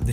the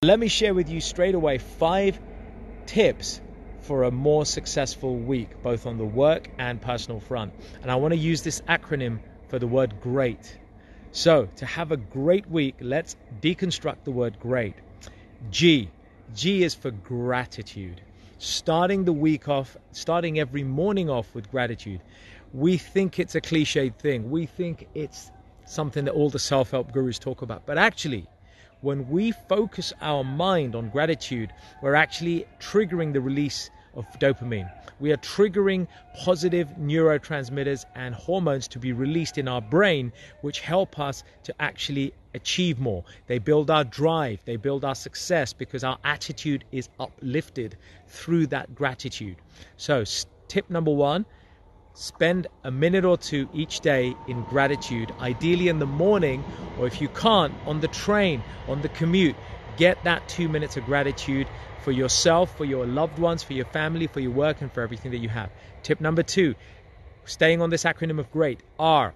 Let me share with you straight away 5 tips for a more successful week, both on the work and personal front. And I want to use this acronym for the word great. So to have a great week, let's deconstruct the word great. G is for gratitude. Starting the week off, starting every morning off with gratitude. We think it's a cliched thing. We think it's something that all the self-help gurus talk about. But actually, when we focus our mind on gratitude, we're actually triggering the release of dopamine. We are triggering positive neurotransmitters and hormones to be released in our brain, which help us to actually achieve more. They build our drive, they build our success, because our attitude is uplifted through that gratitude. So tip number 1, spend a minute or 2 each day in gratitude, ideally in the morning, or if you can't, on the train, on the commute. Get that 2 minutes of gratitude for yourself, for your loved ones, for your family, for your work, and for everything that you have. Tip number 2, staying on this acronym of great, R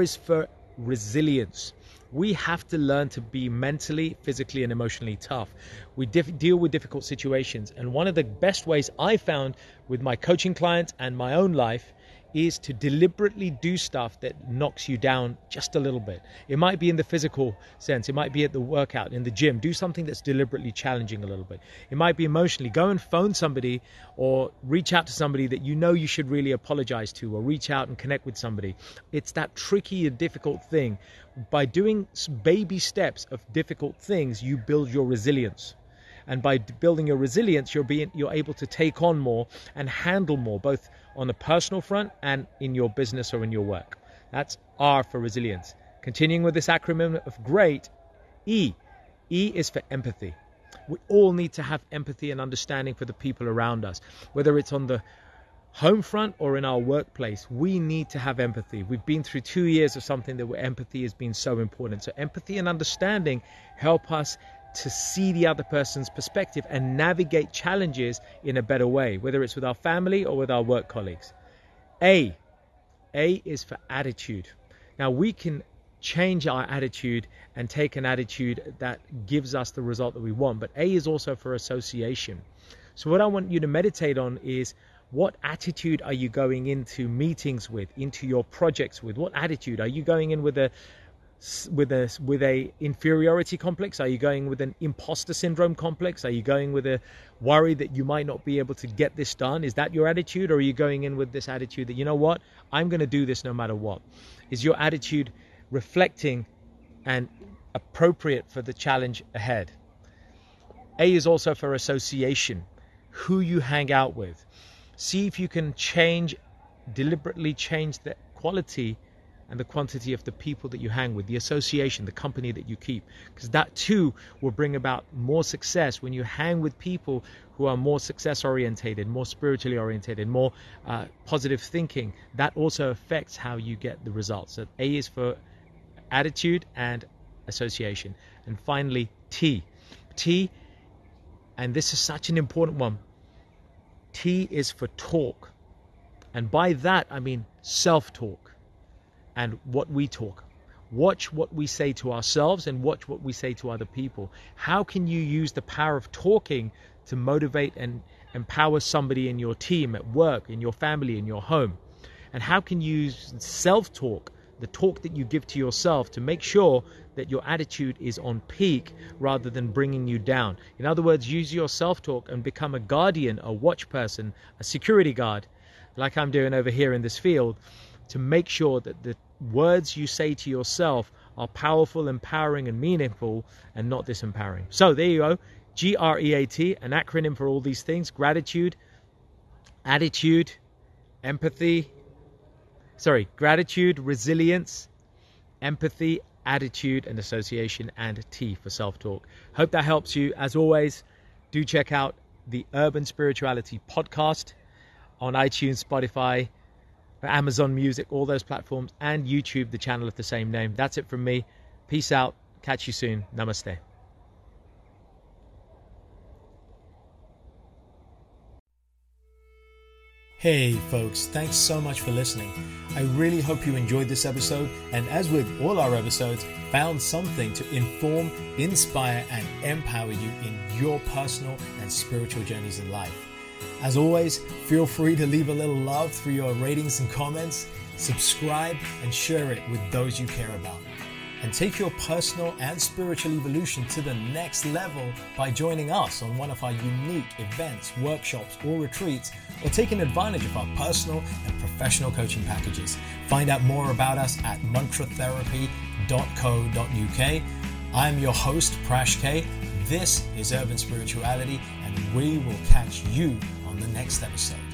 is for resilience. We have to learn to be mentally, physically, and emotionally tough. We deal with difficult situations. And one of the best ways I found with my coaching clients and my own life is to deliberately do stuff that knocks you down just a little bit. It might be in the physical sense. It might be at the workout, in the gym. Do something that's deliberately challenging a little bit. It might be emotionally. Go and phone somebody or reach out to somebody that you know you should really apologize to, or reach out and connect with somebody. It's that tricky and difficult thing. By doing baby steps of difficult things, you build your resilience. And by building your resilience, you're able to take on more and handle more, both on the personal front and in your business or in your work. That's R for resilience. Continuing with this acronym of great, E is for empathy. We all need to have empathy and understanding for the people around us, whether it's on the home front or in our workplace. We need to have empathy. We've been through 2 years of something that where empathy has been so important. So empathy and understanding help us to see the other person's perspective and navigate challenges in a better way, whether it's with our family or with our work colleagues. A is for attitude. Now, we can change our attitude and take an attitude that gives us the result that we want, but A is also for association. So what I want you to meditate on is, what attitude are you going into meetings with, into your projects with? What attitude? Are you going in with a inferiority complex? Are you going with an imposter syndrome complex? Are you going with a worry that you might not be able to get this done? Is that your attitude? Or are you going in with this attitude that, you know what, I'm going to do this no matter what? Is your attitude reflecting and appropriate for the challenge ahead? A is also for association, who you hang out with. See if you can deliberately change the quality and the quantity of the people that you hang with, the association, the company that you keep, because that too will bring about more success when you hang with people who are more success orientated, more spiritually orientated, more positive thinking. That also affects how you get the results. So A is for attitude and association. And finally, T, and this is such an important one. T is for talk. And by that, I mean self-talk and what we talk. Watch what we say to ourselves and watch what we say to other people. How can you use the power of talking to motivate and empower somebody in your team, at work, in your family, in your home? And how can you use self-talk, the talk that you give to yourself, to make sure that your attitude is on peak rather than bringing you down? In other words, use your self-talk and become a guardian, a watch person, a security guard, like I'm doing over here in this field, to make sure that the words you say to yourself are powerful, empowering, and meaningful, and not disempowering. So there you go, GREAT, an acronym for all these things: gratitude, attitude, empathy, gratitude, resilience, empathy, attitude and association, and T for self-talk. Hope that helps you. As always, do check out the Urban Spirituality podcast on iTunes, Spotify, Amazon Music, all those platforms, and YouTube, the channel of the same name. That's it from me. Peace out. Catch you soon. Namaste. Hey folks, thanks so much for listening. I really hope you enjoyed this episode, and as with all our episodes, found something to inform, inspire, and empower you in your personal and spiritual journeys in life. As always, feel free to leave a little love through your ratings and comments, subscribe, and share it with those you care about. And take your personal and spiritual evolution to the next level by joining us on one of our unique events, workshops, or retreats, or taking advantage of our personal and professional coaching packages. Find out more about us at mantratherapy.co.uk. I'm your host, Prash K. This is Urban Spirituality, and we will catch you on the next episode.